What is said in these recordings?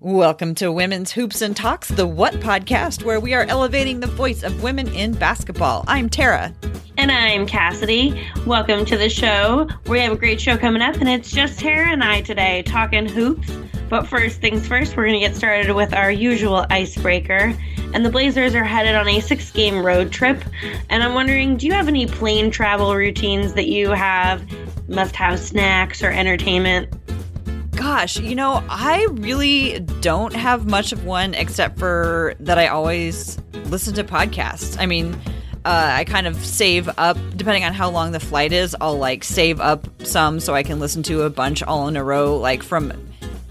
Welcome to Women's Hoops and Talks, the What podcast, where we are elevating the voice of women in basketball. I'm Tara. And I'm Cassidy. Welcome to the show. We have a great show coming up, and it's just Tara and I today talking hoops. But first things first, we're going to get started with our usual icebreaker. And the Blazers are headed on a 6-game road trip. And I'm wondering, do you have any plane travel routines that you have, must-have snacks or entertainment? Gosh, you know, I really don't have much of one except for that I always listen to podcasts. I mean, I kind of save up, depending on how long the flight is, I'll like save up some so I can listen to a bunch all in a row, like from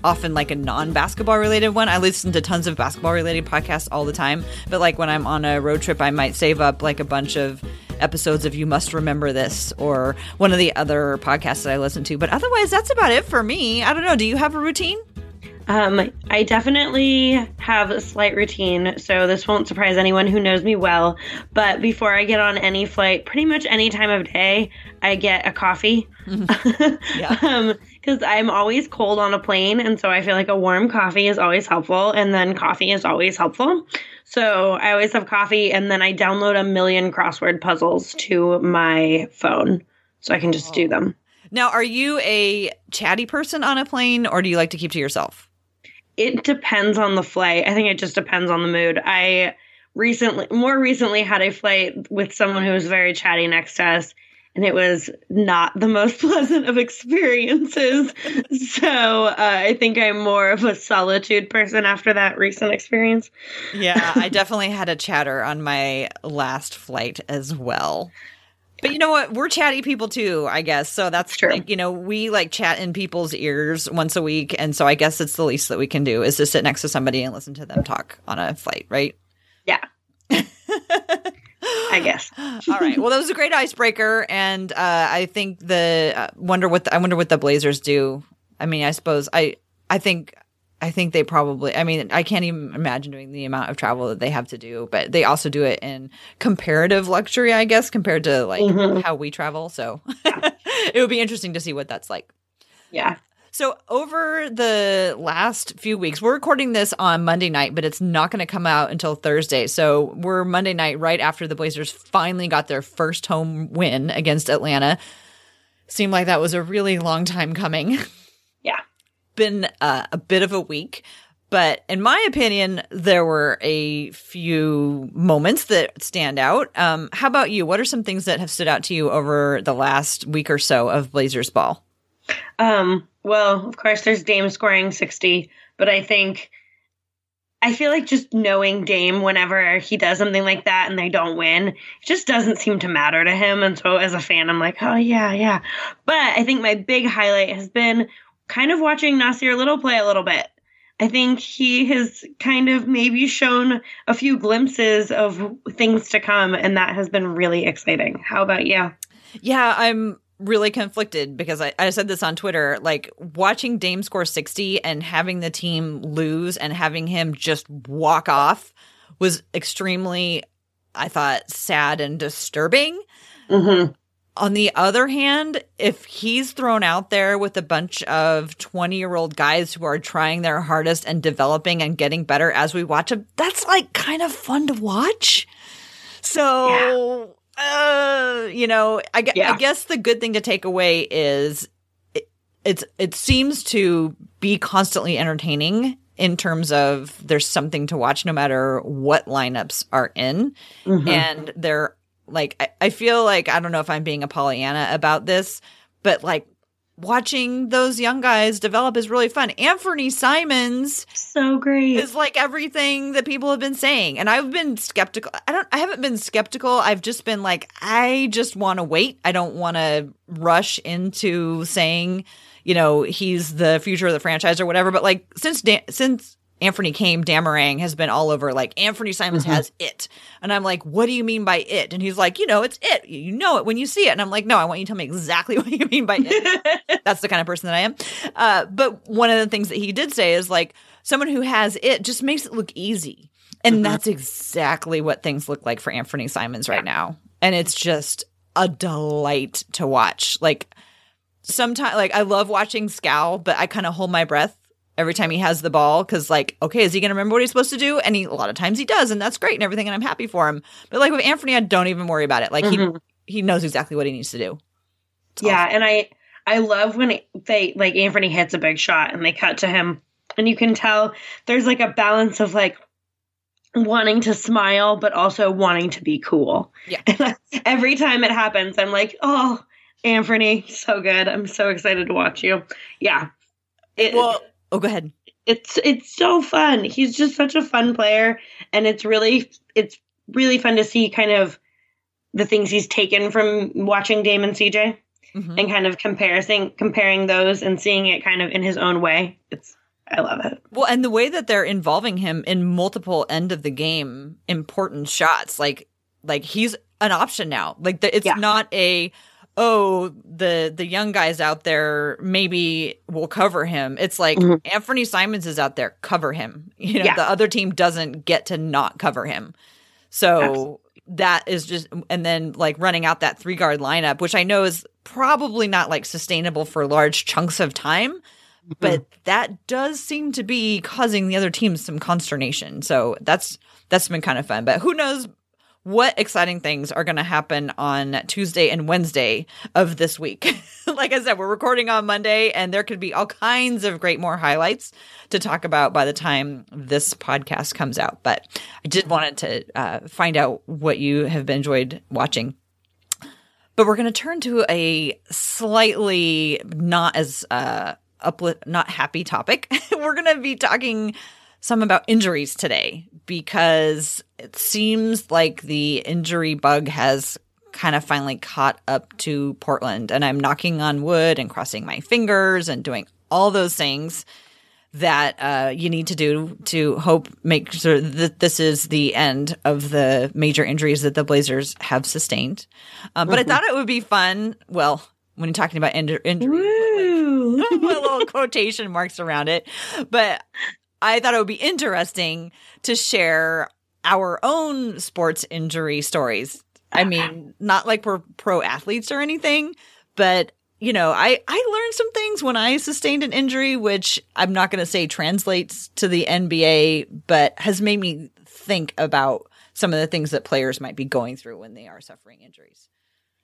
often like a non-basketball related one. I listen to tons of basketball related podcasts all the time. But like when I'm on a road trip, I might save up like a bunch of episodes of You Must Remember This or one of the other podcasts that I listen to. But otherwise, that's about it for me. I don't know. Do you have a routine? I definitely have a slight routine, so this won't surprise anyone who knows me well. But before I get on any flight, pretty much any time of day, I get a coffee. Yeah. Because I'm always cold on a plane, and so I feel like a warm coffee is always helpful, and then coffee is always helpful. So I always have coffee, and then I download a million crossword puzzles to my phone, so I can just do them. Now, are you a chatty person on a plane, or do you like to keep to yourself? It depends on the flight. I think it just depends on the mood. I recently had a flight with someone who was very chatty next to us, and it was not the most pleasant of experiences. So I think I'm more of a solitude person after that recent experience. Yeah, I definitely had a chatter on my last flight as well. But you know what? We're chatty people too, I guess. So that's true. Like, you know, we like chat in people's ears once a week. And so I guess it's the least that we can do is to sit next to somebody and listen to them talk on a flight, right? Yeah. I guess. All right. Well, that was a great icebreaker, and I think I wonder what the Blazers do. I mean, I suppose I think they probably. I mean, I can't even imagine doing the amount of travel that they have to do, but they also do it in comparative luxury, I guess, compared to like how we travel. So it would be interesting to see what that's like. Yeah. So over the last few weeks, we're recording this on Monday night, but it's not going to come out until Thursday. So we're Monday night right after the Blazers finally got their first home win against Atlanta. Seemed like that was a really long time coming. Yeah. Been a bit of a week. But in my opinion, there were a few moments that stand out. How about you? What are some things that have stood out to you over the last week or so of Blazers ball? Well, of course, there's Dame scoring 60, but I feel like just knowing Dame whenever he does something like that and they don't win, it just doesn't seem to matter to him. And so as a fan, I'm like, oh, yeah. But I think my big highlight has been kind of watching Nasir Little play a little bit. I think he has kind of maybe shown a few glimpses of things to come, and that has been really exciting. How about you? Yeah, I'm really conflicted because I said this on Twitter, like watching Dame score 60 and having the team lose and having him just walk off was extremely, I thought, sad and disturbing. Mm-hmm. On the other hand, if he's thrown out there with a bunch of 20-year-old guys who are trying their hardest and developing and getting better as we watch him, that's like kind of fun to watch. So, yeah. I guess the good thing to take away is it seems to be constantly entertaining in terms of there's something to watch no matter what lineups are in. Mm-hmm. And they're like, I feel like, I don't know if I'm being a Pollyanna about this, but like watching those young guys develop is really fun. Anfernee Simons, so great, is like everything that people have been saying, and I've been skeptical. I haven't been skeptical. I've just been like, I just want to wait. I don't want to rush into saying, he's the future of the franchise or whatever. But like since Anfernee came, Damarang has been all over, like, Anfernee Simons has it. And I'm like, what do you mean by it? And he's like, it's it. You know it when you see it. And I'm like, no, I want you to tell me exactly what you mean by it. That's the kind of person that I am. But one of the things that he did say is, like, someone who has it just makes it look easy. And that's exactly what things look like for Anfernee Simons right now. And it's just a delight to watch. Like, sometimes, like, I love watching Scowl, but I kind of hold my breath every time he has the ball, because, like, okay, is he going to remember what he's supposed to do? And a lot of times he does, and that's great and everything, and I'm happy for him. But, like, with Anfernee, I don't even worry about it. Like, he knows exactly what he needs to do. It's awesome. And I love when Anfernee hits a big shot and they cut to him, and you can tell there's, like, a balance of, like, wanting to smile but also wanting to be cool. Yeah. Every time it happens, I'm like, oh, Anfernee, so good. I'm so excited to watch you. Yeah. Oh, go ahead. It's so fun. He's just such a fun player, and it's really fun to see kind of the things he's taken from watching Dame and CJ, and kind of comparing those and seeing it kind of in his own way. I love it. Well, and the way that they're involving him in multiple end of the game important shots, like he's an option now. Like it's not a, oh, the young guys out there maybe will cover him. It's like Anfernee Simons is out there, cover him. The other team doesn't get to not cover him. So that is just, and then like running out that 3-guard lineup, which I know is probably not like sustainable for large chunks of time, but that does seem to be causing the other teams some consternation. So that's been kind of fun, but who knows what exciting things are going to happen on Tuesday and Wednesday of this week. Like I said, we're recording on Monday, and there could be all kinds of great more highlights to talk about by the time this podcast comes out. But I just wanted to find out what you have enjoyed watching. But we're going to turn to a slightly not as not happy topic. We're going to be talking some about injuries today, because it seems like the injury bug has kind of finally caught up to Portland. And I'm knocking on wood and crossing my fingers and doing all those things that you need to do to make sure that this is the end of the major injuries that the Blazers have sustained. But I thought it would be fun. Well, when you're talking about injury, like, little quotation marks around it. But I thought it would be interesting to share our own sports injury stories. I mean, not like we're pro athletes or anything, but, I learned some things when I sustained an injury, which I'm not going to say translates to the NBA, but has made me think about some of the things that players might be going through when they are suffering injuries.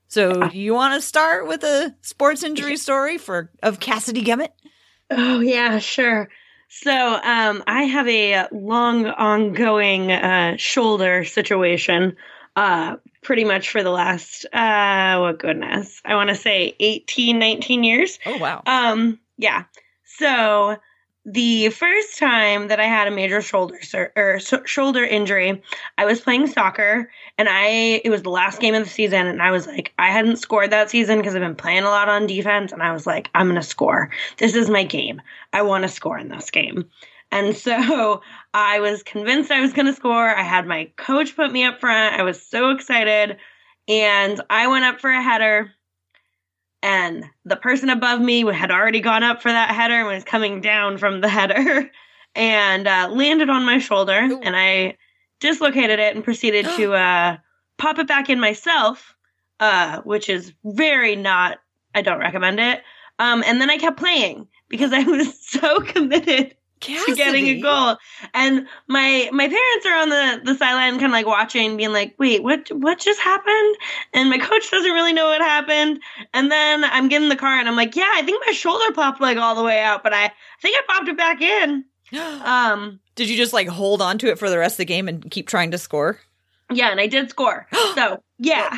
So do you want to start with a sports injury story of Cassidy Gamet? Oh, yeah, sure. So I have a long ongoing shoulder situation pretty much for the last, I want to say 18, 19 years. Oh, wow. Yeah. So the first time that I had a major shoulder injury, I was playing soccer, and it was the last game of the season, and I was like, I hadn't scored that season because I've been playing a lot on defense, and I was like, I'm going to score. This is my game. I want to score in this game. And so I was convinced I was going to score. I had my coach put me up front. I was so excited, and I went up for a header, and the person above me had already gone up for that header and was coming down from the header and landed on my shoulder. Ooh. And I dislocated it and proceeded to pop it back in myself which is very not, I don't recommend it. And then I kept playing because I was so committed to getting a goal. And my parents are on the sideline kind of like watching, being like, wait, what just happened? And my coach doesn't really know what happened. And then I'm getting in the car and I'm like, yeah, I think my shoulder popped like all the way out, but I think I popped it back in. Did you just like hold on to it for the rest of the game and keep trying to score? Yeah, and I did score. So, yeah.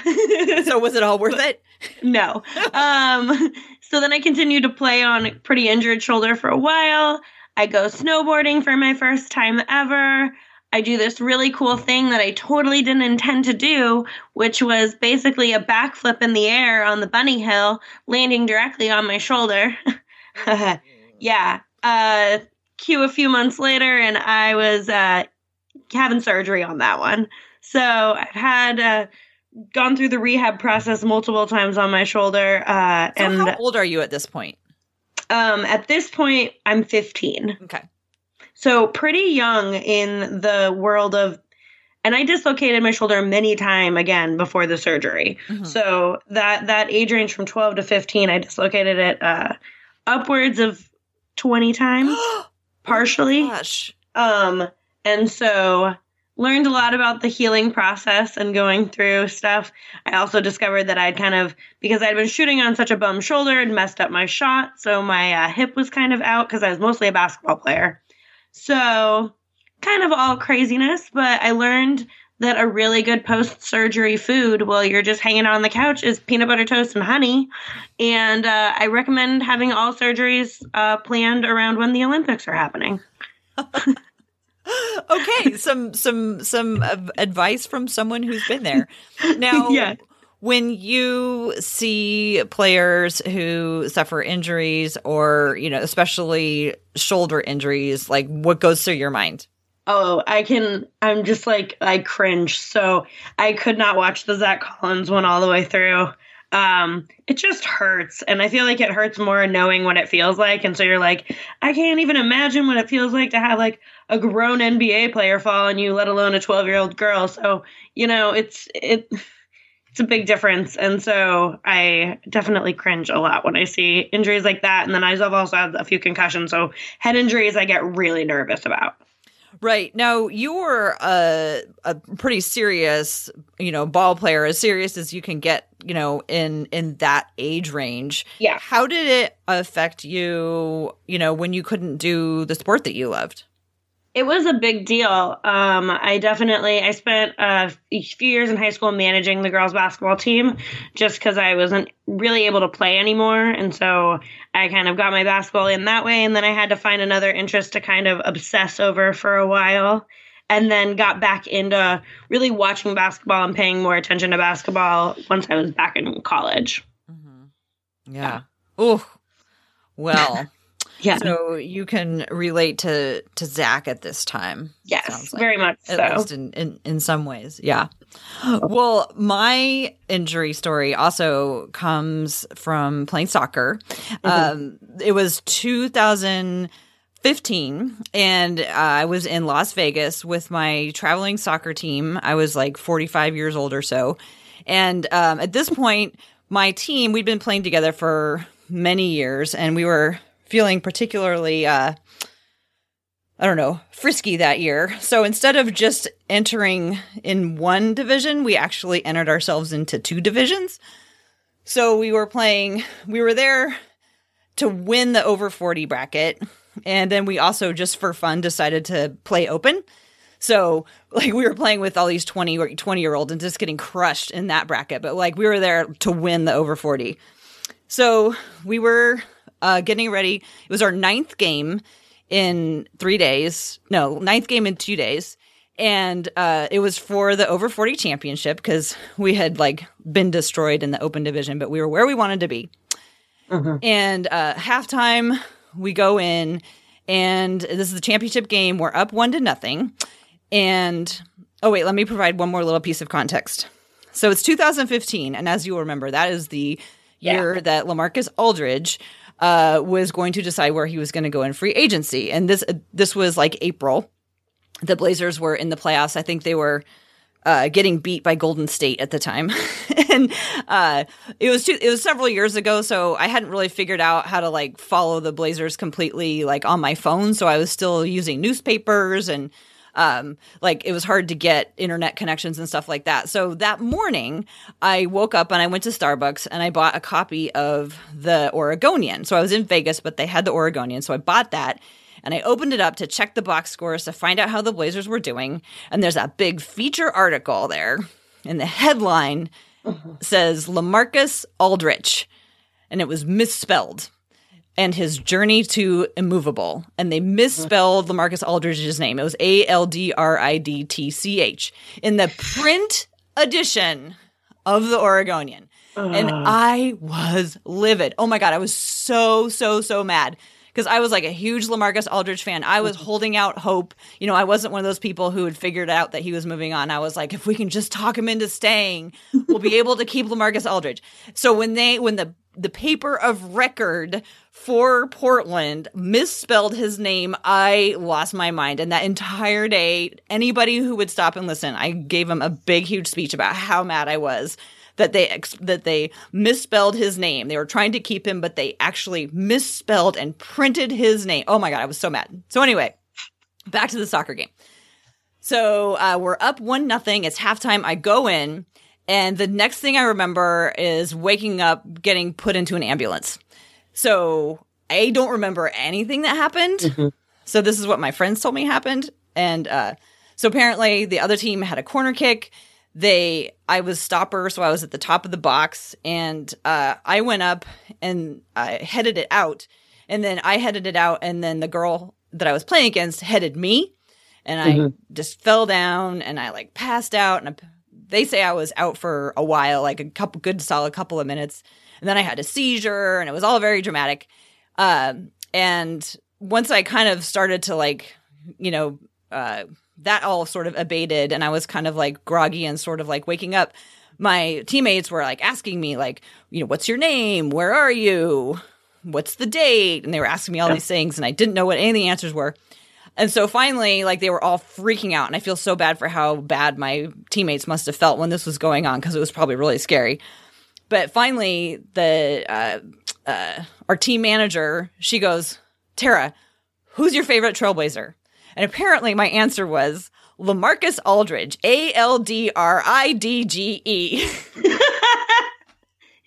So was it all worth it? No. So then I continued to play on a pretty injured shoulder for a while. I go snowboarding for my first time ever. I do this really cool thing that I totally didn't intend to do, which was basically a backflip in the air on the bunny hill, landing directly on my shoulder. Yeah. Cue a few months later, and I was having surgery on that one. So I've had gone through the rehab process multiple times on my shoulder. So how old are you at this point? At this point, I'm 15. Okay. So pretty young in the world of, and I dislocated my shoulder many times again before the surgery. Mm-hmm. So that age range from 12 to 15, I dislocated it upwards of 20 times, partially. Oh my gosh. And so... learned a lot about the healing process and going through stuff. I also discovered that I'd kind of, because I'd been shooting on such a bum shoulder, and messed up my shot. So my hip was kind of out because I was mostly a basketball player. So kind of all craziness, but I learned that a really good post-surgery food while you're just hanging on the couch is peanut butter toast and honey. And I recommend having all surgeries planned around when the Olympics are happening. Okay, some advice from someone who's been there. Now, yeah. When you see players who suffer injuries or, you know, especially shoulder injuries, like what goes through your mind? Oh, I'm just like, I cringe. So I could not watch the Zach Collins one all the way through. It just hurts. And I feel like it hurts more knowing what it feels like. And so you're like, I can't even imagine what it feels like to have like a grown NBA player fall on you, let alone a 12-year-old girl. So, you know, it's a big difference. And so I definitely cringe a lot when I see injuries like that. And then I've also had a few concussions. So head injuries, I get really nervous about. Right. Now, you were a pretty serious, you know, ball player, as serious as you can get, you know, in that age range. Yeah. How did it affect you, you know, when you couldn't do the sport that you loved? It was a big deal. I spent a few years in high school managing the girls basketball team just because I wasn't really able to play anymore. And so I kind of got my basketball in that way. And then I had to find another interest to kind of obsess over for a while. And then got back into really watching basketball and paying more attention to basketball once I was back in college. Mm-hmm. Yeah. Ooh. Well. Yeah. So you can relate to Zach at this time. Yes, like, very much so. At least in some ways, yeah. Well, my injury story also comes from playing soccer. Mm-hmm. It was 2015, and I was in Las Vegas with my traveling soccer team. I was like 45 years old or so. And at this point, my team, we'd been playing together for many years, and we were – feeling particularly, frisky that year. So instead of just entering in one division, we actually entered ourselves into two divisions. So we were there to win the over 40 bracket. And then we also, just for fun, decided to play open. So like we were playing with all these 20-year-olds and just getting crushed in that bracket. But like we were there to win the over 40. So we were... getting ready. It was our ninth game in 2 days. And it was for the over 40 championship because we had like been destroyed in the open division, but we were where we wanted to be. Mm-hmm. And halftime, we go in, and this is the championship game. We're up 1-0. And let me provide one more little piece of context. So it's 2015. And as you'll remember, that is the year that LaMarcus Aldridge was going to decide where he was going to go in free agency. And this was like April. The Blazers were in the playoffs. I think they were getting beat by Golden State at the time. And it was several years ago, so I hadn't really figured out how to like follow the Blazers completely like on my phone. So I was still using newspapers and like it was hard to get internet connections and stuff like that. So that morning I woke up and I went to Starbucks and I bought a copy of the Oregonian. So I was in Vegas, but they had the Oregonian. So I bought that. And I opened it up to check the box scores to find out how the Blazers were doing. And there's that big feature article there. And the headline says LaMarcus Aldridge. And it was misspelled. And his journey to immovable. And they misspelled LaMarcus Aldridge's name. It was A-L-D-R-I-D-T-C-H. In the print edition of the Oregonian. And I was livid. Oh, my God. I was so mad. Because I was like a huge LaMarcus Aldridge fan. I was holding out hope. You know, I wasn't one of those people who had figured out that he was moving on. I was like, if we can just talk him into staying, we'll be able to keep LaMarcus Aldridge. So when the paper of record for Portland misspelled his name, I lost my mind. And that entire day, anybody who would stop and listen, I gave him a big, huge speech about how mad I was that they misspelled his name. They were trying to keep him, but they actually misspelled and printed his name. Oh, my God. I was so mad. So anyway, back to the soccer game. So we're up 1-0. It's halftime. I go in, and the next thing I remember is waking up, getting put into an ambulance. So I don't remember anything that happened. Mm-hmm. So this is what my friends told me happened. And so apparently the other team had a corner kick. I was stopper, so I was at the top of the box, and I went up and I headed it out, and then the girl that I was playing against headed me, and I just fell down, and I like passed out, and they say I was out for a while, like a solid couple of minutes, and then I had a seizure, and it was all very dramatic, and once I kind of started to like, you know, that all sort of abated, and I was kind of like groggy and sort of like waking up. My teammates were like asking me like, you know, what's your name? Where are you? What's the date? And they were asking me all these things, and I didn't know what any of the answers were. And so finally, like, they were all freaking out, and I feel so bad for how bad my teammates must have felt when this was going on, because it was probably really scary. But finally, our team manager, she goes, Tara, who's your favorite Trailblazer? And apparently my answer was LaMarcus Aldridge, A-L-D-R-I-D-G-E.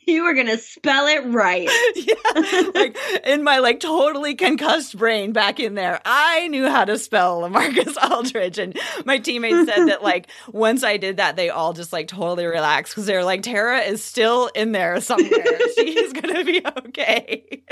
You were going to spell it right. Yeah, like in my like totally concussed brain back in there, I knew how to spell LaMarcus Aldridge. And my teammates said that like once I did that, they all just like totally relaxed, because they were like, Tara is still in there somewhere. She's going to be okay.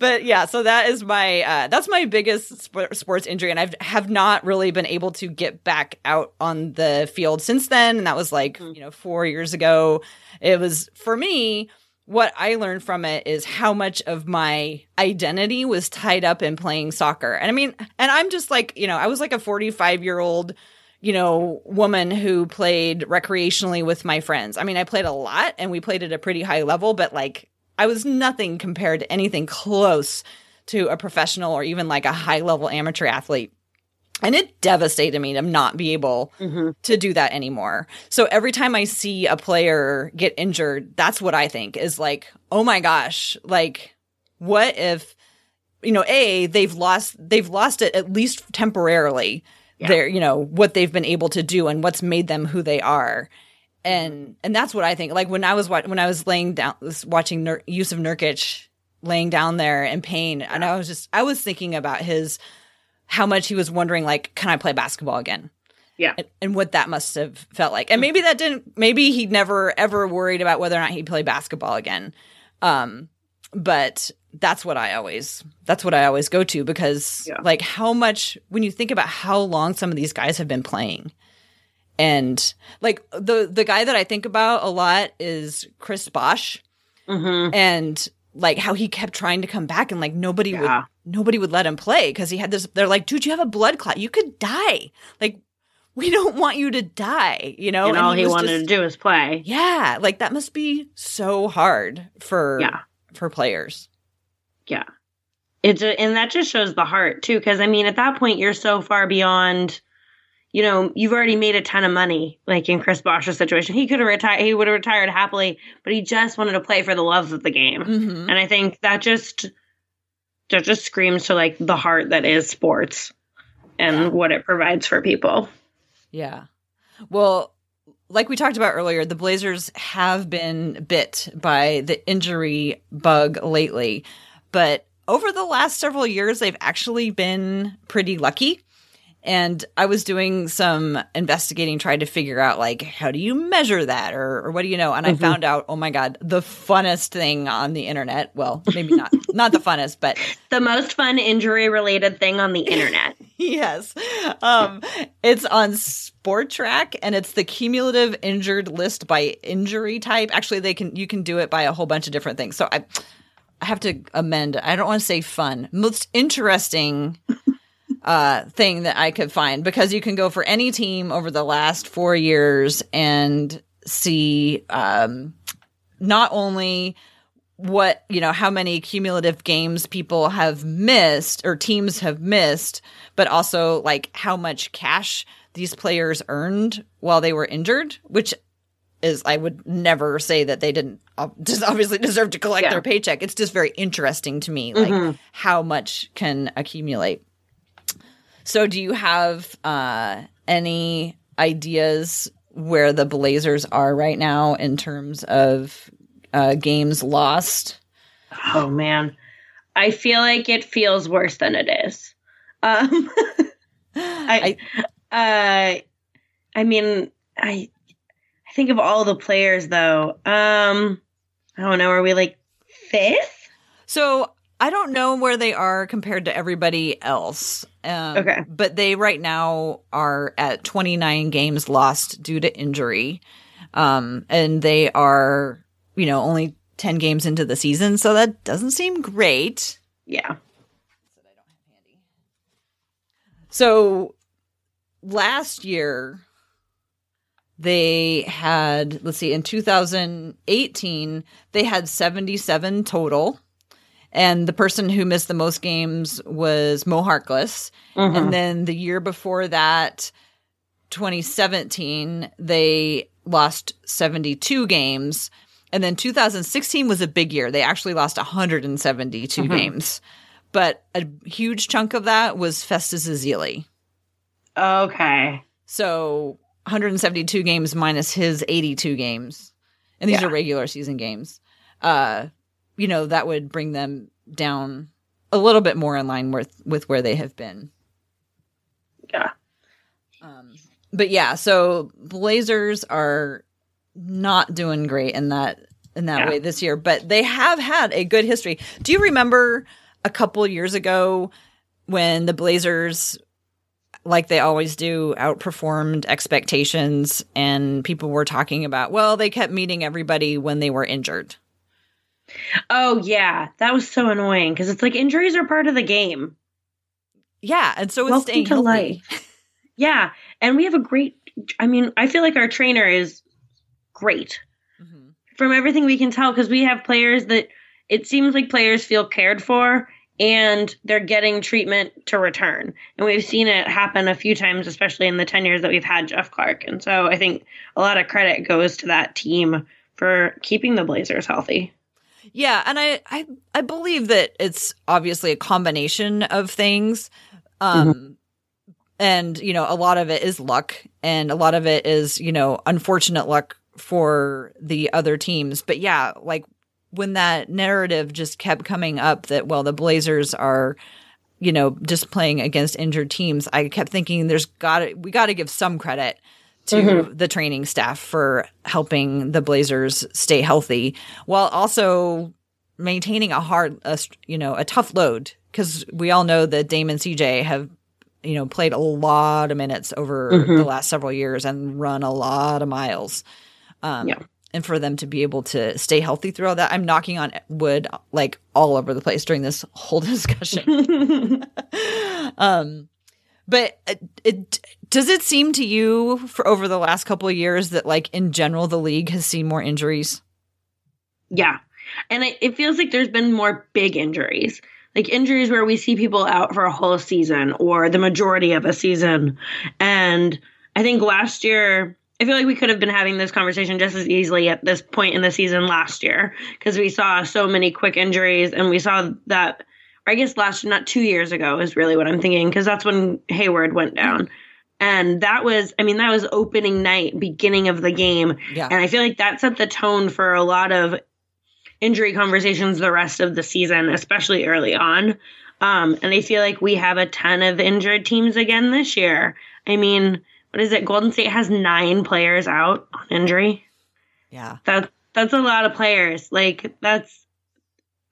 But yeah, so that is that's my biggest sports injury, and I have not really been able to get back out on the field since then. And that was like, you know, 4 years ago. It was, for me, what I learned from it is how much of my identity was tied up in playing soccer. And I mean, and I'm just like, you know, I was like a 45-year-old, you know, woman who played recreationally with my friends. I mean, I played a lot, and we played at a pretty high level, but like, I was nothing compared to anything close to a professional or even like a high-level amateur athlete. And it devastated me to not be able to do that anymore. So every time I see a player get injured, that's what I think is like, oh my gosh, like what if, you know, they've lost it at least temporarily, their, you know, what they've been able to do and what's made them who they are. And that's what I think. Like when I was watching Yusuf Nurkic laying down there in pain, and I was thinking about how much he was wondering, like, can I play basketball again? Yeah, and what that must have felt like. And maybe that didn't. Maybe he never ever worried about whether or not he'd play basketball again. But that's what I always go to, because like how much, when you think about how long some of these guys have been playing. And like the guy that I think about a lot is Chris Bosh, and like how he kept trying to come back, and like nobody would let him play, because he had this. They're like, dude, you have a blood clot, you could die. Like, we don't want you to die, you know. And all he wanted to do was play. Yeah, like that must be so hard for players. Yeah, and that just shows the heart too, because I mean, at that point, you're so far beyond. you know, you've already made a ton of money, like in Chris Bosh's situation. He could have retired, he would have retired happily, but he just wanted to play for the love of the game. Mm-hmm. And I think that just screams to like the heart that is sports and what it provides for people. Yeah. Well, like we talked about earlier, the Blazers have been bit by the injury bug lately, but over the last several years, they've actually been pretty lucky. And I was doing some investigating, trying to figure out, like, how do you measure that? Or what do you know? And I found out, oh, my God, the funnest thing on the internet. Well, maybe not the funnest, but the most fun injury-related thing on the internet. Yes. It's on Sport Track, and it's the cumulative injured list by injury type. Actually, you can do it by a whole bunch of different things. So I have to amend. I don't want to say fun. Most interesting thing that I could find, because you can go for any team over the last 4 years and see not only what, you know, how many cumulative games people have missed or teams have missed, but also like how much cash these players earned while they were injured, which is, I would never say that they didn't just obviously deserve to collect their paycheck. It's just very interesting to me, like how much can accumulate. So do you have any ideas where the Blazers are right now in terms of games lost? Oh, man. I feel like it feels worse than it is. I think of all the players, though. I don't know. Are we like fifth? So I don't know where they are compared to everybody else. Okay. But they right now are at 29 games lost due to injury. And they are, you know, only 10 games into the season. So that doesn't seem great. Yeah. So last year they had, let's see, in 2018, they had 77 total. And the person who missed the most games was Mo Harkless. Mm-hmm. And then the year before that, 2017, they lost 72 games. And then 2016 was a big year. They actually lost 172 games. But a huge chunk of that was Festus Ezeli. Okay. So 172 games minus his 82 games. And these are regular season games. You know, that would bring them down a little bit more in line with where they have been. Yeah. But yeah, so Blazers are not doing great in that way this year, but they have had a good history. Do you remember a couple years ago when the Blazers, like they always do, outperformed expectations and people were talking about, well, they kept meeting everybody when they were injured? Oh, yeah. That was so annoying because it's like injuries are part of the game. Yeah. And so it's staying healthy. Life. Yeah. And we have a great, I mean, I feel like our trainer is great from everything we can tell, because we have players that it seems like players feel cared for and they're getting treatment to return. And we've seen it happen a few times, especially in the 10 years that we've had Jeff Clark. And so I think a lot of credit goes to that team for keeping the Blazers healthy. Yeah, and I believe that it's obviously a combination of things. And, you know, a lot of it is luck, and a lot of it is, you know, unfortunate luck for the other teams. But yeah, like when that narrative just kept coming up that, well, the Blazers are, you know, just playing against injured teams, I kept thinking we got to give some credit to the training staff for helping the Blazers stay healthy while also maintaining a tough load. Because we all know that Dame and CJ have, you know, played a lot of minutes over the last several years and run a lot of miles. And for them to be able to stay healthy through all that, I'm knocking on wood like all over the place during this whole discussion. But does it seem to you for over the last couple of years that, like, in general, the league has seen more injuries? Yeah. And it feels like there's been more big injuries. like injuries where we see people out for a whole season or the majority of a season. And I think last year, I feel like we could have been having this conversation just as easily at this point in the season last year, because we saw so many quick injuries, and we saw that, or I guess last, not 2 years ago is really what I'm thinking, because that's when Hayward went down. And that was, I mean, that was opening night, beginning of the game. Yeah. And I feel like that set the tone for a lot of injury conversations the rest of the season, especially early on. And I feel like we have a ton of injured teams again this year. I mean, what is it? Golden State has 9 players out on injury. Yeah. That's a lot of players. Like, that's,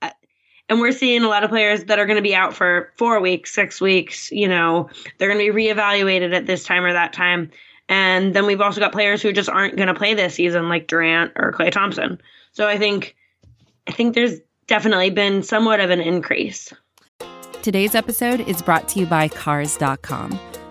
and we're seeing a lot of players that are going to be out for 4 weeks, 6 weeks, you know, they're going to be reevaluated at this time or that time. And then we've also got players who just aren't going to play this season, like Durant or Klay Thompson. So I think there's definitely been somewhat of an increase. Today's episode is brought to you by Cars.com.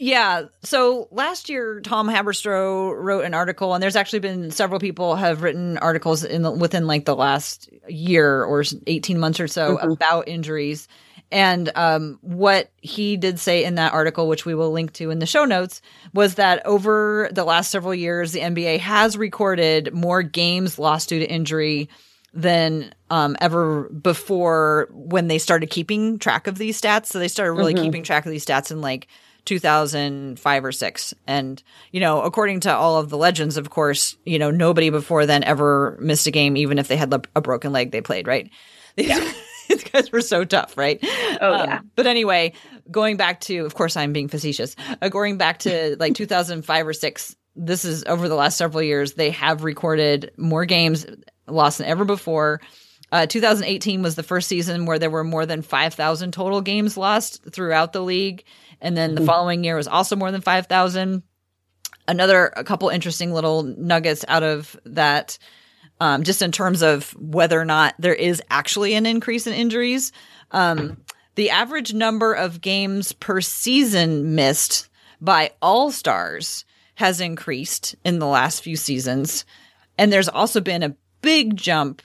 Yeah. So last year, Tom Haberstroh wrote an article, and there's actually been several people have written articles within like the last year or 18 months or so about injuries. And what he did say in that article, which we will link to in the show notes, was that over the last several years, the NBA has recorded more games lost due to injury than ever before when they started keeping track of these stats. So they started really keeping track of these stats in like 2005 or 6. And, you know, according to all of the legends, of course, you know, nobody before then ever missed a game, even if they had a broken leg they played, right? Yeah. These guys were so tough, right? Oh, yeah. But anyway, going back to, of course, I'm being facetious, going back to like 2005 or 6, this is over the last several years, they have recorded more games lost than ever before. 2018 was the first season where there were more than 5,000 total games lost throughout the league. And then the following year was also more than 5,000. A couple interesting little nuggets out of that, just in terms of whether or not there is actually an increase in injuries. The average number of games per season missed by All-Stars has increased in the last few seasons. And there's also been a big jump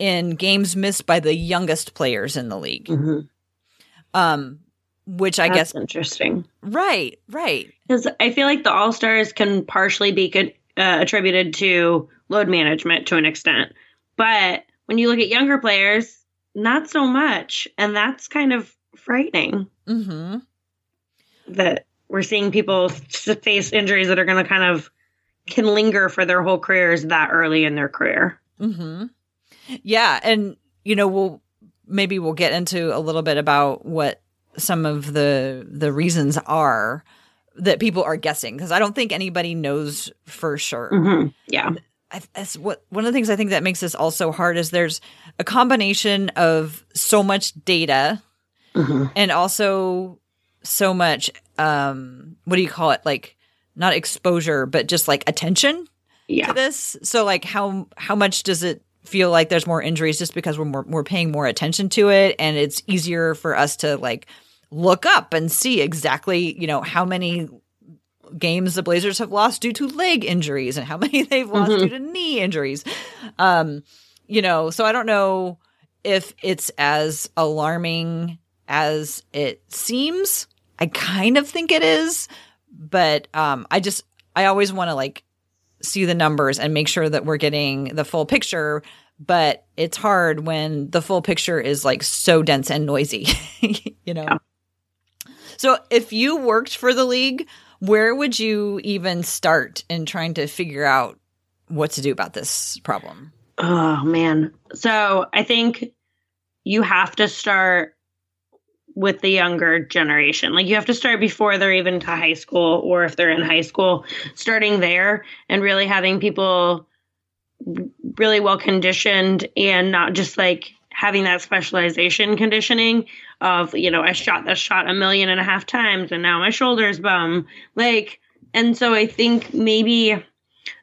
in games missed by the youngest players in the league. Which I guess interesting. Right. Because I feel like the All-Stars can partially be attributed to load management to an extent. But when you look at younger players, not so much. And that's kind of frightening that we're seeing people face injuries that are going to can linger for their whole careers that early in their career. Yeah. And, you know, we'll get into a little bit about what some of the reasons are that people are guessing, because I don't think anybody knows for sure. Yeah. That's one of the things I think that makes this also hard is there's a combination of so much data and also so much, what do you call it? Like not exposure, but just like attention to this. So like how much does it feel like there's more injuries just because we're paying more attention to it, and it's easier for us to like look up and see exactly, you know, how many games the Blazers have lost due to leg injuries and how many they've lost due to knee injuries. You know, so I don't know if it's as alarming as it seems. I kind of think it is, but I always want to like see the numbers and make sure that we're getting the full picture, but it's hard when the full picture is like so dense and noisy, you know? Yeah. So if you worked for the league, where would you even start in trying to figure out what to do about this problem? Oh man. So I think you have to start with the younger generation. Like you have to start before they're even to high school, or if they're in high school, starting there and really having people really well conditioned and not just like having that specialization conditioning of, you know, I shot that shot 1.5 million times and now my shoulder's bum. Like, and so I think maybe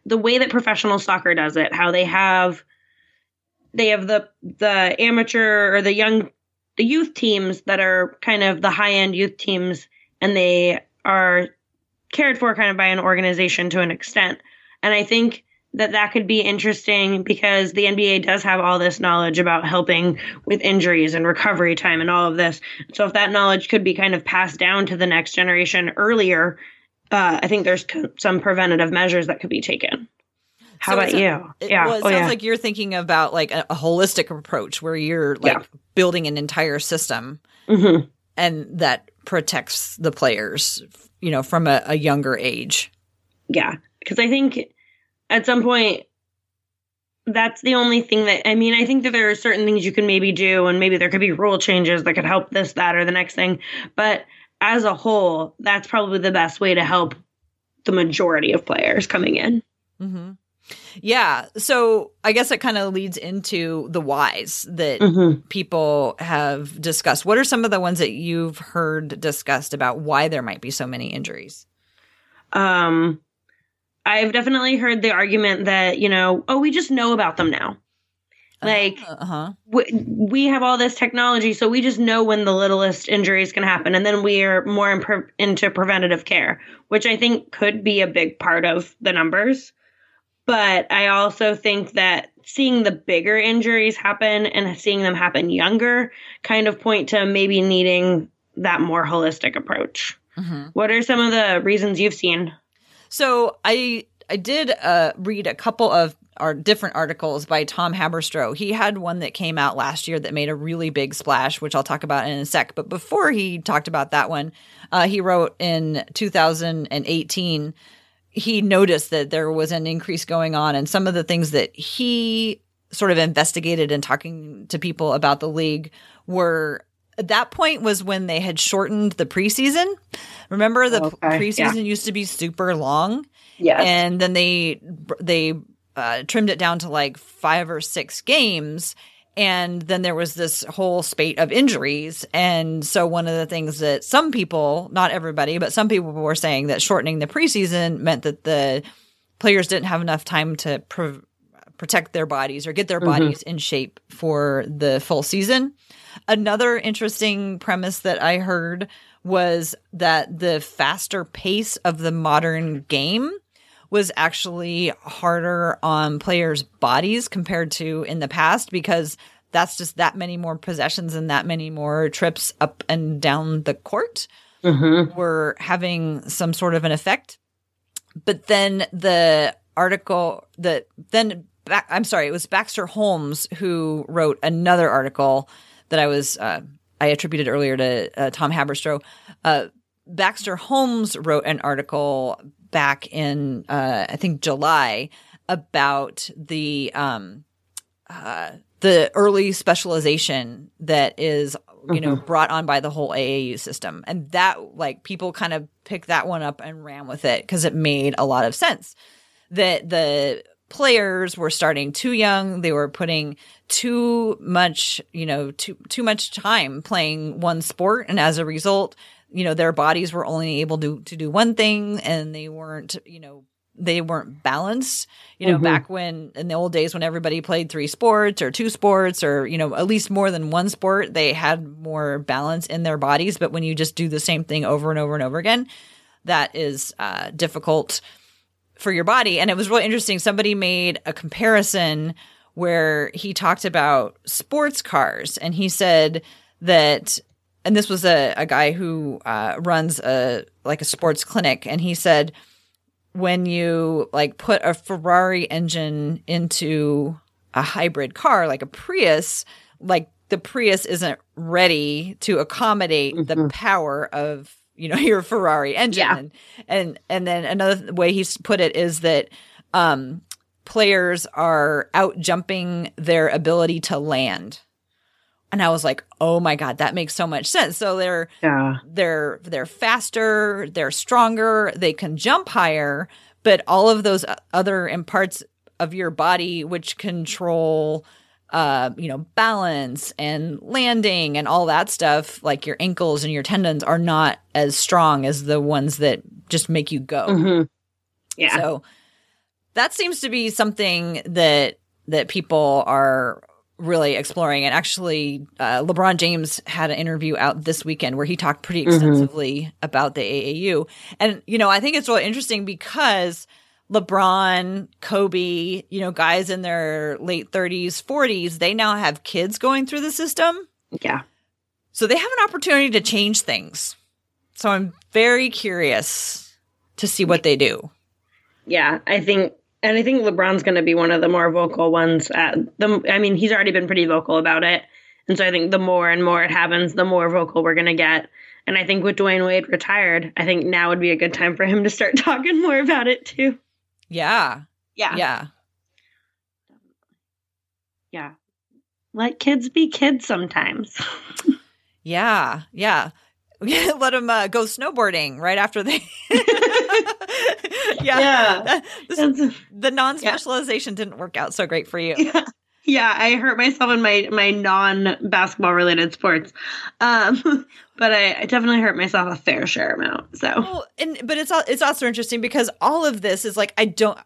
the way that professional soccer does it, how they have the amateur or the youth teams that are kind of the high end youth teams, and they are cared for kind of by an organization to an extent. And I think that could be interesting because the NBA does have all this knowledge about helping with injuries and recovery time and all of this. So if that knowledge could be kind of passed down to the next generation earlier, I think there's some preventative measures that could be taken. How so about you? It sounds like you're thinking about like a holistic approach where you're like building an entire system and that protects the players, you know, from a younger age. Yeah. Because I think at some point, that's the only thing that, I mean, I think that there are certain things you can maybe do, and maybe there could be rule changes that could help this, that, or the next thing. But as a whole, that's probably the best way to help the majority of players coming in. Mm-hmm. Yeah. So I guess it kind of leads into the whys that people have discussed. What are some of the ones that you've heard discussed about why there might be so many injuries? I've definitely heard the argument that, you know, oh, we just know about them now. Like we have all this technology, so we just know when the littlest injuries can happen. And then we are more into preventative care, which I think could be a big part of the numbers. But I also think that seeing the bigger injuries happen and seeing them happen younger kind of point to maybe needing that more holistic approach. Mm-hmm. What are some of the reasons you've seen? So I did read a couple of our different articles by Tom Haberstroh. He had one that came out last year that made a really big splash, which I'll talk about in a sec. But before he talked about that one, he wrote in 2018, he noticed that there was an increase going on. And some of the things that he sort of investigated in talking to people about the league were – at that point was when they had shortened the preseason. Remember, the preseason used to be super long. Yes. And then they trimmed it down to like 5 or 6 games. And then there was this whole spate of injuries. And so one of the things that some people, not everybody, but some people were saying that shortening the preseason meant that the players didn't have enough time to protect their bodies or get their bodies in shape for the full season. Another interesting premise that I heard was that the faster pace of the modern game was actually harder on players' bodies compared to in the past, because that's just that many more possessions and that many more trips up and down the court were having some sort of an effect. But then the article that it was Baxter Holmes who wrote another article that I attributed earlier to Tom Haberstroh. Baxter Holmes wrote an article back in, I think, July about the early specialization that is, you know, brought on by the whole AAU system. And that, like, people kind of picked that one up and ran with it because it made a lot of sense that the players were starting too young. They were putting too much, you know, too much time playing one sport. And as a result, you know, their bodies were only able to do one thing, and they weren't balanced, you know, back when in the old days when everybody played 3 sports or 2 sports or, you know, at least more than one sport, they had more balance in their bodies. But when you just do the same thing over and over and over again, that is difficult for your body. And it was really interesting. Somebody made a comparison where he talked about sports cars, and he said that, and this was a guy who runs a sports clinic, and he said when you like put a Ferrari engine into a hybrid car, like a Prius, like the Prius isn't ready to accommodate the power of, you know, your Ferrari engine. Yeah. And then another way he's put it is that players are out jumping their ability to land. And I was like, oh my God, that makes so much sense. So they're faster, they're stronger, they can jump higher, but all of those other parts of your body which control balance and landing and all that stuff, like your ankles and your tendons are not as strong as the ones that just make you go. Mm-hmm. Yeah. So that seems to be something that people are really exploring. And actually, LeBron James had an interview out this weekend where he talked pretty extensively mm-hmm. about the AAU. And, I think it's really interesting because LeBron, Kobe, guys in their late 30s, 40s, they now have kids going through the system. Yeah. So they have an opportunity to change things. So I'm very curious to see what they do. Yeah, I think LeBron's going to be one of the more vocal ones. He's already been pretty vocal about it. And so I think the more and more it happens, the more vocal we're going to get. And I think with Dwyane Wade retired, I think now would be a good time for him to start talking more about it too. Yeah. Yeah. Yeah. Yeah. Let kids be kids sometimes. Yeah. Yeah. Let them go snowboarding right after they. Yeah. The non-specialization didn't work out so great for you. Yeah. Yeah, I hurt myself in my non-basketball related sports, but I definitely hurt myself a fair share amount. So, but it's also interesting because all of this is like I don't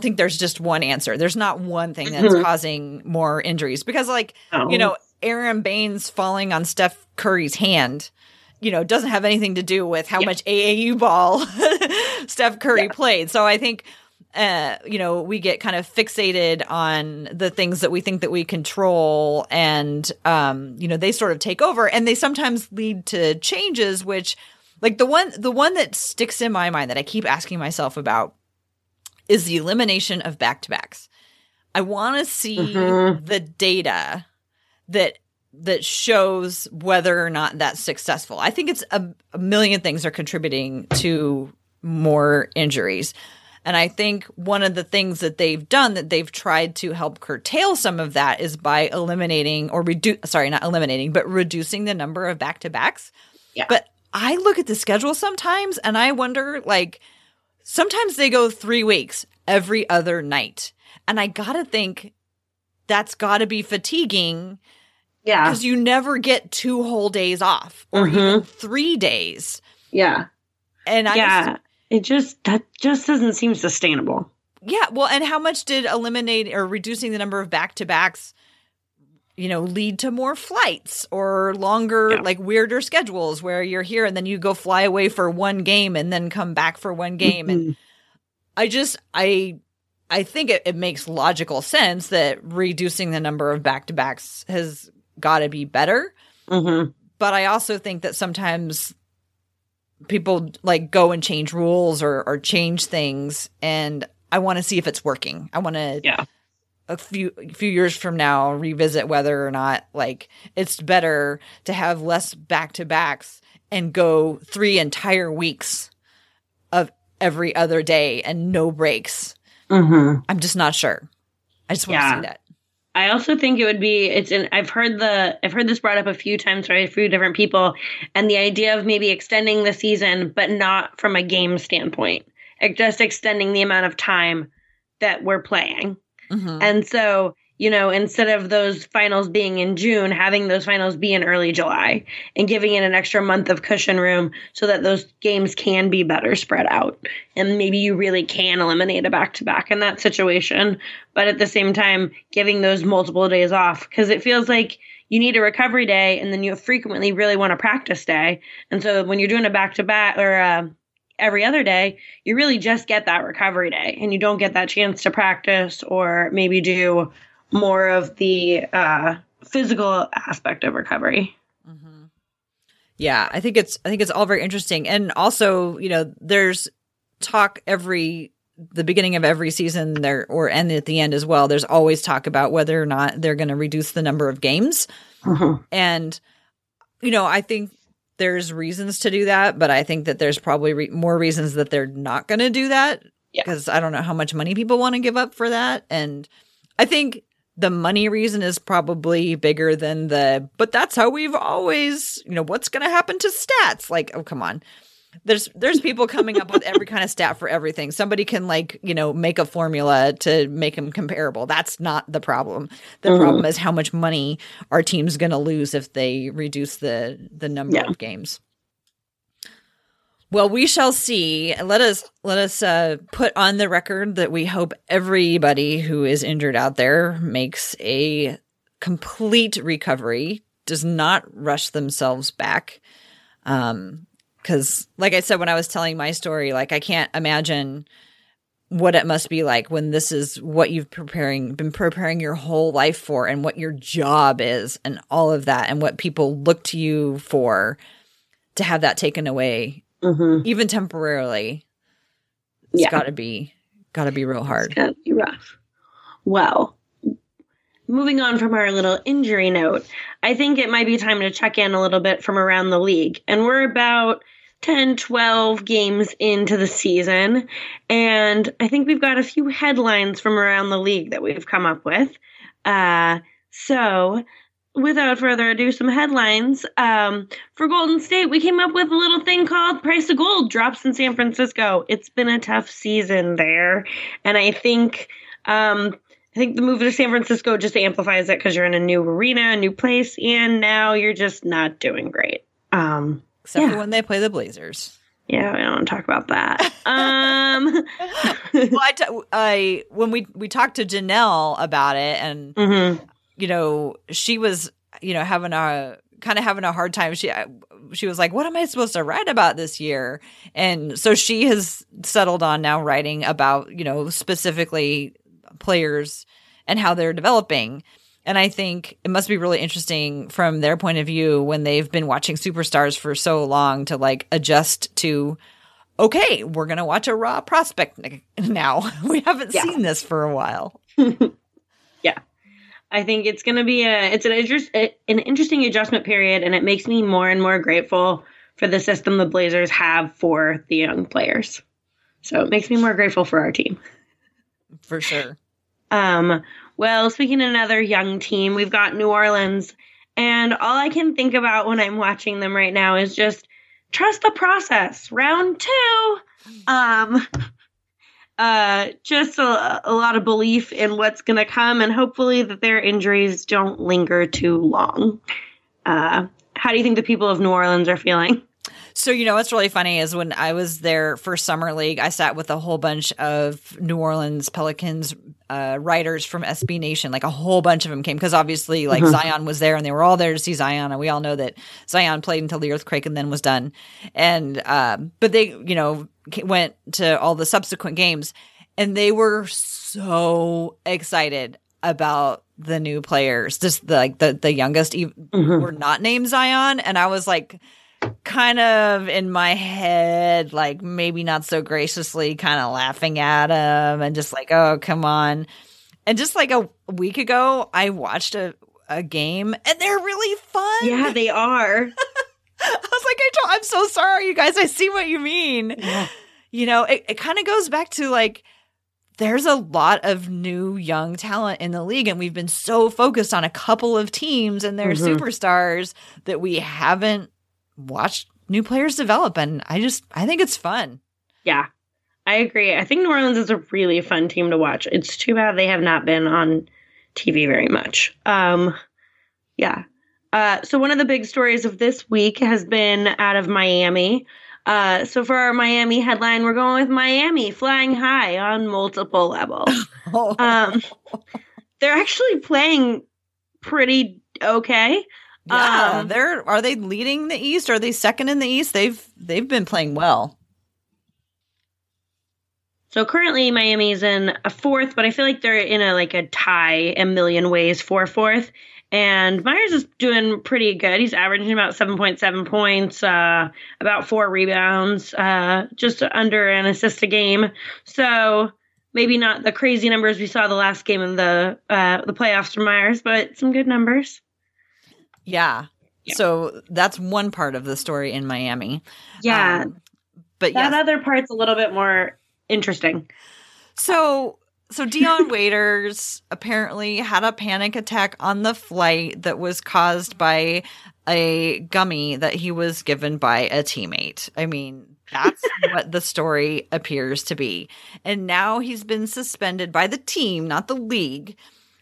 think there's just one answer. There's not one thing that's mm-hmm. causing more injuries because Aron Baynes falling on Steph Curry's hand, doesn't have anything to do with how much AAU ball Steph Curry played. So I think. We get kind of fixated on the things that we think that we control and, they sort of take over and they sometimes lead to changes, which like the one that sticks in my mind that I keep asking myself about is the elimination of back-to-backs. I want to see mm-hmm. the data that shows whether or not that's successful. I think it's a million things are contributing to more injuries. And I think one of the things that they've done that they've tried to help curtail some of that is by reducing the number of back-to-backs. Yeah. But I look at the schedule sometimes and I wonder, sometimes they go 3 weeks every other night. And I got to think that's got to be fatiguing. Yeah. Because you never get 2 whole days off or mm-hmm. even 3 days. Yeah. And I just... It just doesn't seem sustainable. Yeah. Well, and how much did reducing the number of back-to-backs, lead to more flights or longer, weirder schedules where you're here and then you go fly away for one game and then come back for one game. Mm-hmm. And I think it makes logical sense that reducing the number of back-to-backs has got to be better. Mm-hmm. But I also think that sometimes people go and change rules or change things, and I want to see if it's working. I want to a few years from now revisit whether or not it's better to have less back-to-backs and go 3 entire weeks of every other day and no breaks. Mm-hmm. I'm just not sure. I just want to see that. I also think it would be I've heard this brought up a few times by a few different people, and the idea of maybe extending the season, but not from a game standpoint, just extending the amount of time that we're playing. Mm-hmm. And so, instead of those finals being in June, having those finals be in early July and giving it an extra month of cushion room so that those games can be better spread out. And maybe you really can eliminate a back-to-back in that situation. But at the same time, giving those multiple days off, because it feels like you need a recovery day and then you frequently really want a practice day. And so when you're doing a back-to-back or every other day, you really just get that recovery day and you don't get that chance to practice or maybe do more of the physical aspect of recovery. Mm-hmm. Yeah, I think it's all very interesting. And also, there's talk the beginning of every season there and at the end as well. There's always talk about whether or not they're going to reduce the number of games. Mm-hmm. And, I think there's reasons to do that, but I think that there's probably more reasons that they're not going to do that because I don't know how much money people want to give up for that. And I think the money reason is probably bigger than but that's how we've always, what's going to happen to stats? Like, oh, come on. There's people coming up with every kind of stat for everything. Somebody can, like, you know, make a formula to make them comparable. That's not the problem. The problem is how much money our team's going to lose if they reduce the number of games. Well, we shall see. Let us put on the record that we hope everybody who is injured out there makes a complete recovery, does not rush themselves back. Because, like I said, when I was telling my story, like, I can't imagine what it must be like when this is what you've been preparing your whole life for, and what your job is, and all of that, and what people look to you for, to have that taken away. Mm-hmm. Even temporarily, it's gotta be real hard. It's gotta be rough. Well, moving on from our little injury note, I think it might be time to check in a little bit from around the league. And we're about 10, 12 games into the season, and I think we've got a few headlines from around the league that we've come up with. So without further ado, some headlines. For Golden State, we came up with a little thing called Price of Gold Drops in San Francisco. It's been a tough season there, and I think the move to San Francisco just amplifies it because you're in a new arena, a new place, and now you're just not doing great. Except for when they play the Blazers. Yeah, I don't want to talk about that. Well, when we talked to Janelle about it, and you know, she was, you know, having a hard time. She was like, what am I supposed to write about this year? And so she has settled on now writing about, you know, specifically players and how they're developing. And I think it must be really interesting from their point of view when they've been watching superstars for so long to, like, adjust to, okay, we're going to watch a raw prospect now. We haven't seen this for a while. Yeah. I think it's going to be an interesting adjustment period, and it makes me more and more grateful for the system the Blazers have for the young players. So it makes me more grateful for our team. For sure. Well, speaking of another young team, we've got New Orleans, and all I can think about when I'm watching them right now is just trust the process. Round two. Just a lot of belief in what's going to come, and hopefully that their injuries don't linger too long. How do you think the people of New Orleans are feeling? So, you know, what's really funny is when I was there for Summer League, I sat with a whole bunch of New Orleans Pelicans writers from SB Nation. Like, a whole bunch of them came because obviously, like, Zion was there, and they were all there to see Zion. And we all know that Zion played until the earthquake and then was done. And but they, you know, went to all the subsequent games, and they were so excited about the new players. Just the youngest were not named Zion, and I was like, kind of in my head, like, maybe not so graciously, kind of laughing at him and just like, oh, come on. And just like a week ago, I watched a game, and they're really fun. Yeah, they are. I was like, I'm so sorry, you guys. I see what you mean. Yeah. You know, it kind of goes back to, like, there's a lot of new young talent in the league, and we've been so focused on a couple of teams and their superstars that we haven't watched new players develop. And I think it's fun. Yeah, I agree. I think New Orleans is a really fun team to watch. It's too bad they have not been on TV very much. Yeah. So one of the big stories of this week has been out of Miami. So for our Miami headline, we're going with Miami flying high on multiple levels. They're actually playing pretty okay. Yeah, are they leading the East? Are they second in the East? They've been playing well. So currently Miami's in a fourth, but I feel like they're in a tie a million ways for fourth. And Myers is doing pretty good. He's averaging about 7.7 points, about 4 rebounds, just under an assist a game. So maybe not the crazy numbers we saw the last game in the playoffs from Myers, but some good numbers. Yeah. So that's one part of the story in Miami. Yeah. But that other part's a little bit more interesting. So So Dion Waiters apparently had a panic attack on the flight that was caused by a gummy that he was given by a teammate. I mean, that's what the story appears to be. And now he's been suspended by the team, not the league.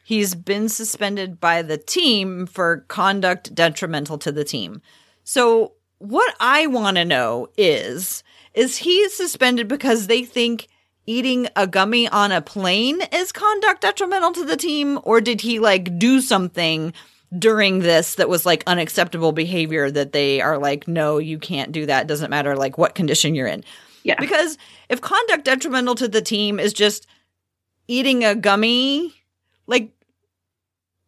He's been suspended by the team for conduct detrimental to the team. So what I want to know is he suspended because they think eating a gummy on a plane is conduct detrimental to the team? Or did he like do something during this that was like unacceptable behavior that they are like, no, you can't do that. It doesn't matter like what condition you're in. Yeah. Because if conduct detrimental to the team is just eating a gummy, like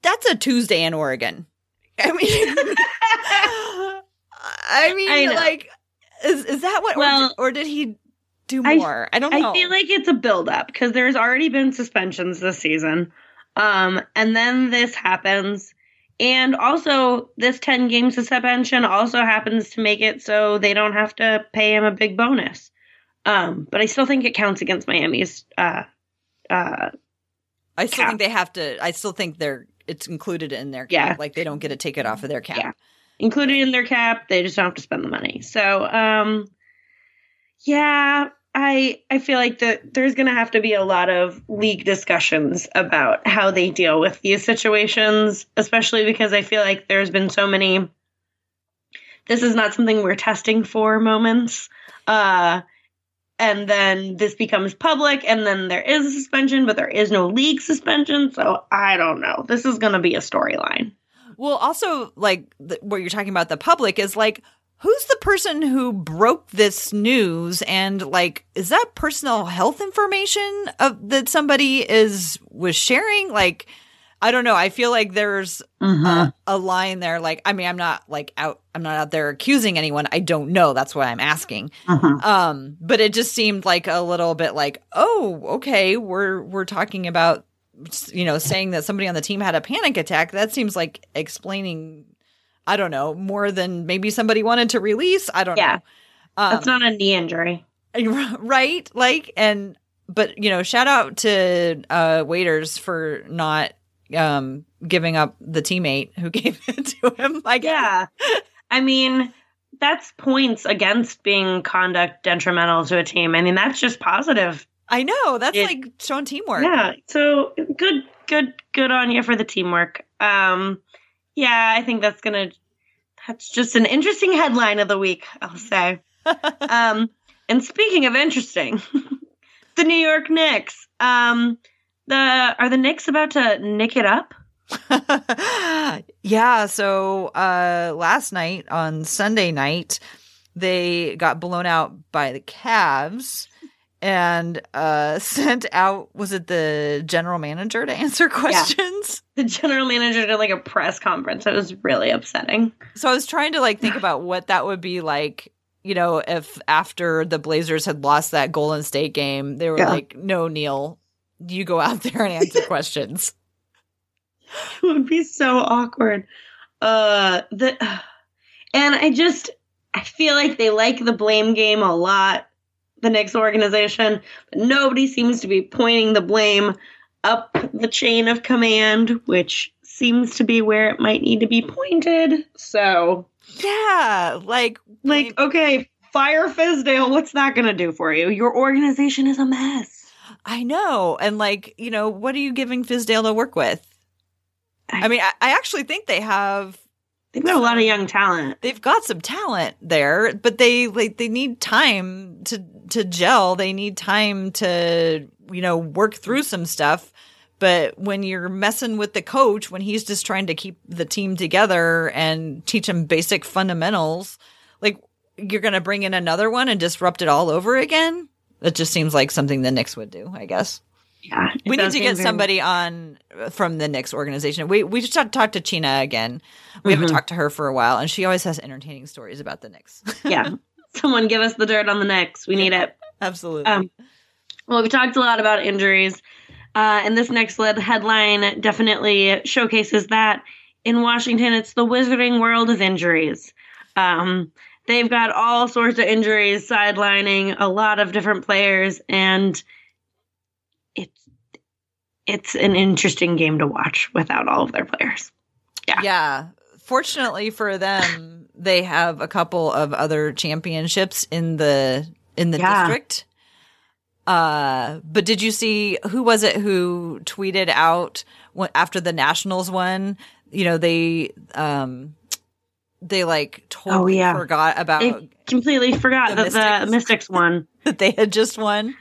that's a Tuesday in Oregon. I mean, like, is that what, well, or did he do more? I don't know. I feel like it's a buildup because there's already been suspensions this season. And then this happens. And also this 10-game suspension also happens to make it so they don't have to pay him a big bonus. But I still think it counts against Miami's. I still think they have to, I still think it's included in their cap. Yeah. Like they don't get to take it off of their cap. Yeah. Included in their cap. They just don't have to spend the money. So, yeah, I feel like there's going to have to be a lot of league discussions about how they deal with these situations, especially because I feel like there's been so many, this is not something we're testing for moments. And then this becomes public and then there is a suspension, but there is no league suspension. So I don't know. This is going to be a storyline. Well, also like what you're talking about the public is like, who's the person who broke this news? And like, is that personal health information that somebody was sharing? Like, I don't know. I feel like there's a line there. Like, I mean, I'm not out there accusing anyone. I don't know. That's why I'm asking. But it just seemed like a little bit like, oh, okay, we're talking about, you know, saying that somebody on the team had a panic attack. That seems like explaining. I don't know, more than maybe somebody wanted to release. I don't know. That's not a knee injury. Right? Like, but, you know, shout out to Waiters for not giving up the teammate who gave it to him. Like, yeah. I mean, that's points against being conduct detrimental to a team. I mean, that's just positive. I know. That's like showing teamwork. Yeah. So good on you for the teamwork. Yeah, I think that's just an interesting headline of the week, I'll say. And speaking of interesting, the New York Knicks. Are the Knicks about to nick it up? Yeah, so last night, on Sunday night, they got blown out by the Cavs and sent out, was it the general manager to answer questions? Yeah. The general manager did like a press conference. It was really upsetting. So I was trying to like think about what that would be like, you know, if after the Blazers had lost that Golden State game, they were like, no, Neil, you go out there and answer questions. It would be so awkward. And I feel like they like the blame game a lot. The Knicks organization, but nobody seems to be pointing the blame up the chain of command, which seems to be where it might need to be pointed. So, yeah, like okay, fire Fizdale. What's that going to do for you? Your organization is a mess. I know. And like, you know, what are you giving Fizdale to work with? I mean, I actually think they've got a lot of young talent. They've got some talent there, but they need time to gel. They need time to, you know, work through some stuff. But when you're messing with the coach, when he's just trying to keep the team together and teach them basic fundamentals, like you're going to bring in another one and disrupt it all over again? That just seems like something the Knicks would do, I guess. Yeah, we need to get somebody on from the Knicks organization. We should talk to Chyna again. We haven't talked to her for a while, and she always has entertaining stories about the Knicks. Yeah, someone give us the dirt on the Knicks. We need it. Absolutely. Well, we talked a lot about injuries, and this next headline definitely showcases that. In Washington, it's the wizarding world of injuries. They've got all sorts of injuries, sidelining a lot of different players, and it's an interesting game to watch without all of their players. Yeah. Fortunately for them, they have a couple of other championships in the district. But did you see who was it who tweeted out after the Nationals won? You know, they like totally forgot about. They completely forgot that the Mystics won. That they had just won.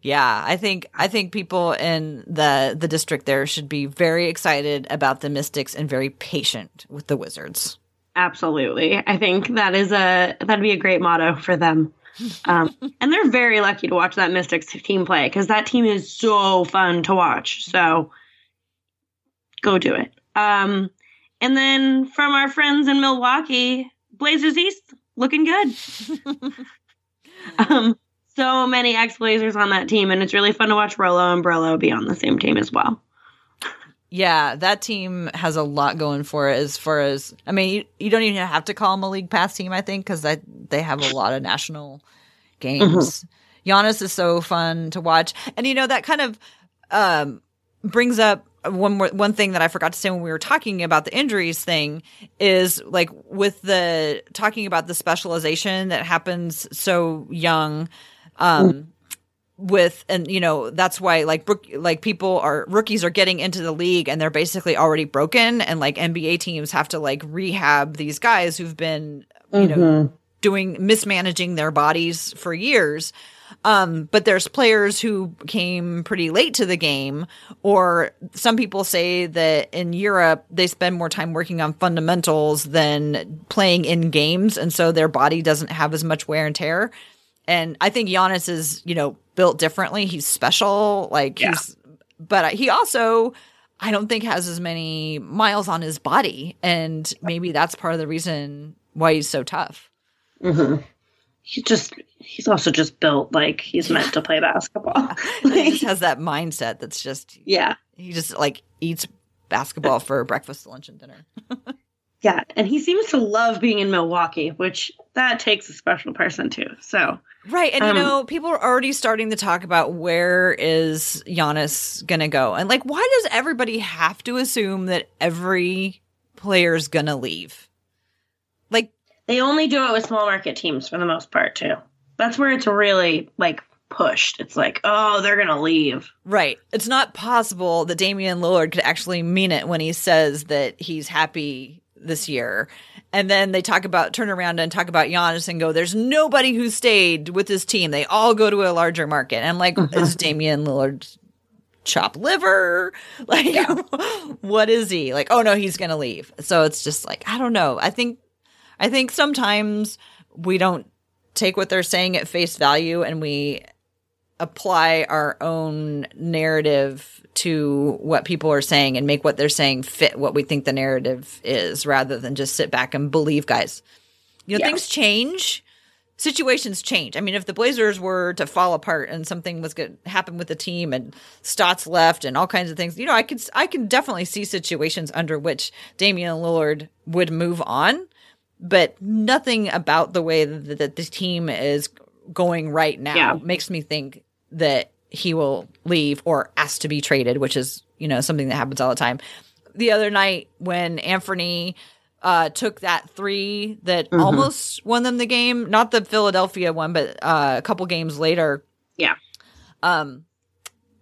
Yeah, I think people in the district there should be very excited about the Mystics and very patient with the Wizards. Absolutely. I think that'd be a great motto for them. And they're very lucky to watch that Mystics team play because that team is so fun to watch. So go do it. And then from our friends in Milwaukee, Blazers East looking good. So many ex-Blazers on that team, and it's really fun to watch Rolo and Brello be on the same team as well. Yeah, that team has a lot going for it as far as – I mean, you don't even have to call them a league pass team, I think, because they have a lot of national games. Mm-hmm. Giannis is so fun to watch. And, you know, that kind of brings up one thing that I forgot to say when we were talking about the injuries thing is, like, with the – talking about the specialization that happens so young – and you know, that's why rookies are getting into the league and they're basically already broken, and like NBA teams have to like rehab these guys who've been, you know, mismanaging their bodies for years. But there's players who came pretty late to the game, or some people say that in Europe, they spend more time working on fundamentals than playing in games. And so their body doesn't have as much wear and tear. And I think Giannis is, you know, built differently. He's special. But he also, I don't think, has as many miles on his body. And maybe that's part of the reason why he's so tough. Mm-hmm. He's also just built like he's meant to play basketball. Like, he just has that mindset that's just, he just like eats basketball for breakfast, lunch, and dinner. Yeah. And he seems to love being in Milwaukee, which that takes a special person too. So. Right. And, you know, people are already starting to talk about where is Giannis going to go? And, like, why does everybody have to assume that every player's going to leave? Like. They only do it with small market teams for the most part too. That's where it's really, like, pushed. It's like, oh, they're going to leave. Right. It's not possible that Damian Lillard could actually mean it when he says that he's happy this year, and then they turn around and talk about Giannis and go, there's nobody who stayed with this team, they all go to a larger market. And I'm like, is Damian Lillard chop liver? Like, what is he? Like, oh no, he's gonna leave. So it's just like, I don't know. I think sometimes we don't take what they're saying at face value, and we apply our own narrative to what people are saying and make what they're saying fit what we think the narrative is, rather than just sit back and believe guys. You know, things change. Situations change. I mean, if the Blazers were to fall apart and something was going to happen with the team and Stotts left and all kinds of things, you know, I can definitely see situations under which Damian Lillard would move on, but nothing about the way that the team is going right now makes me think that he will leave or ask to be traded, which is, you know, something that happens all the time. The other night when Anfernee took that three that almost won them the game, not the Philadelphia one, but a couple games later. Yeah. Oh,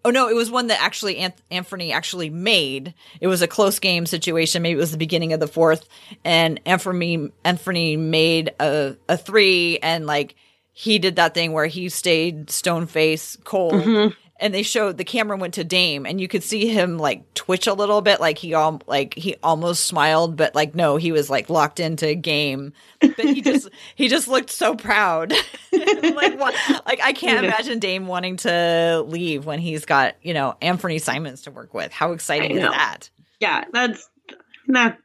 no, it was one that actually Anfernee actually made. It was a close game situation. Maybe it was the beginning of the fourth. And Anfernee made a three, and like, he did that thing where he stayed stone face cold, and they showed the camera went to Dame, and you could see him like twitch a little bit, like he almost smiled, but like no, he was like locked into game. But he just looked so proud. like I can't imagine Dame wanting to leave when he's got, you know, Anfernee Simons to work with. How exciting is that? Yeah, that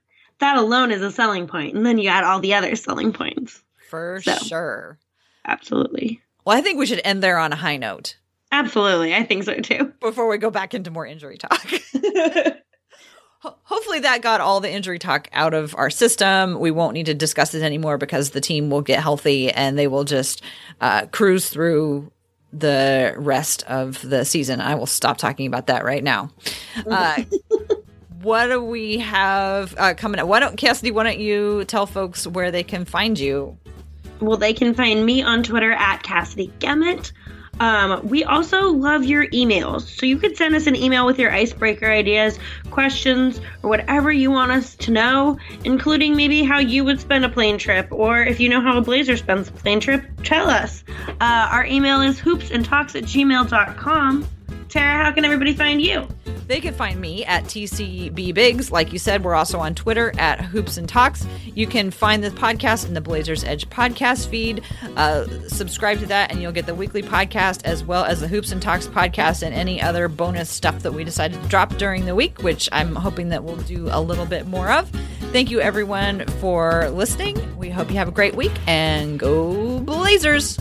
alone is a selling point, and then you add all the other selling points sure. Absolutely. Well, I think we should end there on a high note. Absolutely. I think so, too. Before we go back into more injury talk. Hopefully that got all the injury talk out of our system. We won't need to discuss it anymore because the team will get healthy and they will just cruise through the rest of the season. I will stop talking about that right now. What do we have coming up? Cassidy, why don't you tell folks where they can find you? Well, they can find me on Twitter at Cassidy Gamet. We also love your emails. So you could send us an email with your icebreaker ideas, questions, or whatever you want us to know, including maybe how you would spend a plane trip, or if you know how a Blazer spends a plane trip, tell us. Our email is hoopsandtalks@gmail.com. Tara, how can everybody find you? They can find me at TCBBiggs. Like you said, we're also on Twitter at Hoops and Talks. You can find the podcast in the Blazers Edge podcast feed. Subscribe to that, and you'll get the weekly podcast as well as the Hoops and Talks podcast and any other bonus stuff that we decided to drop during the week, which I'm hoping that we'll do a little bit more of. Thank you, everyone, for listening. We hope you have a great week, and go Blazers!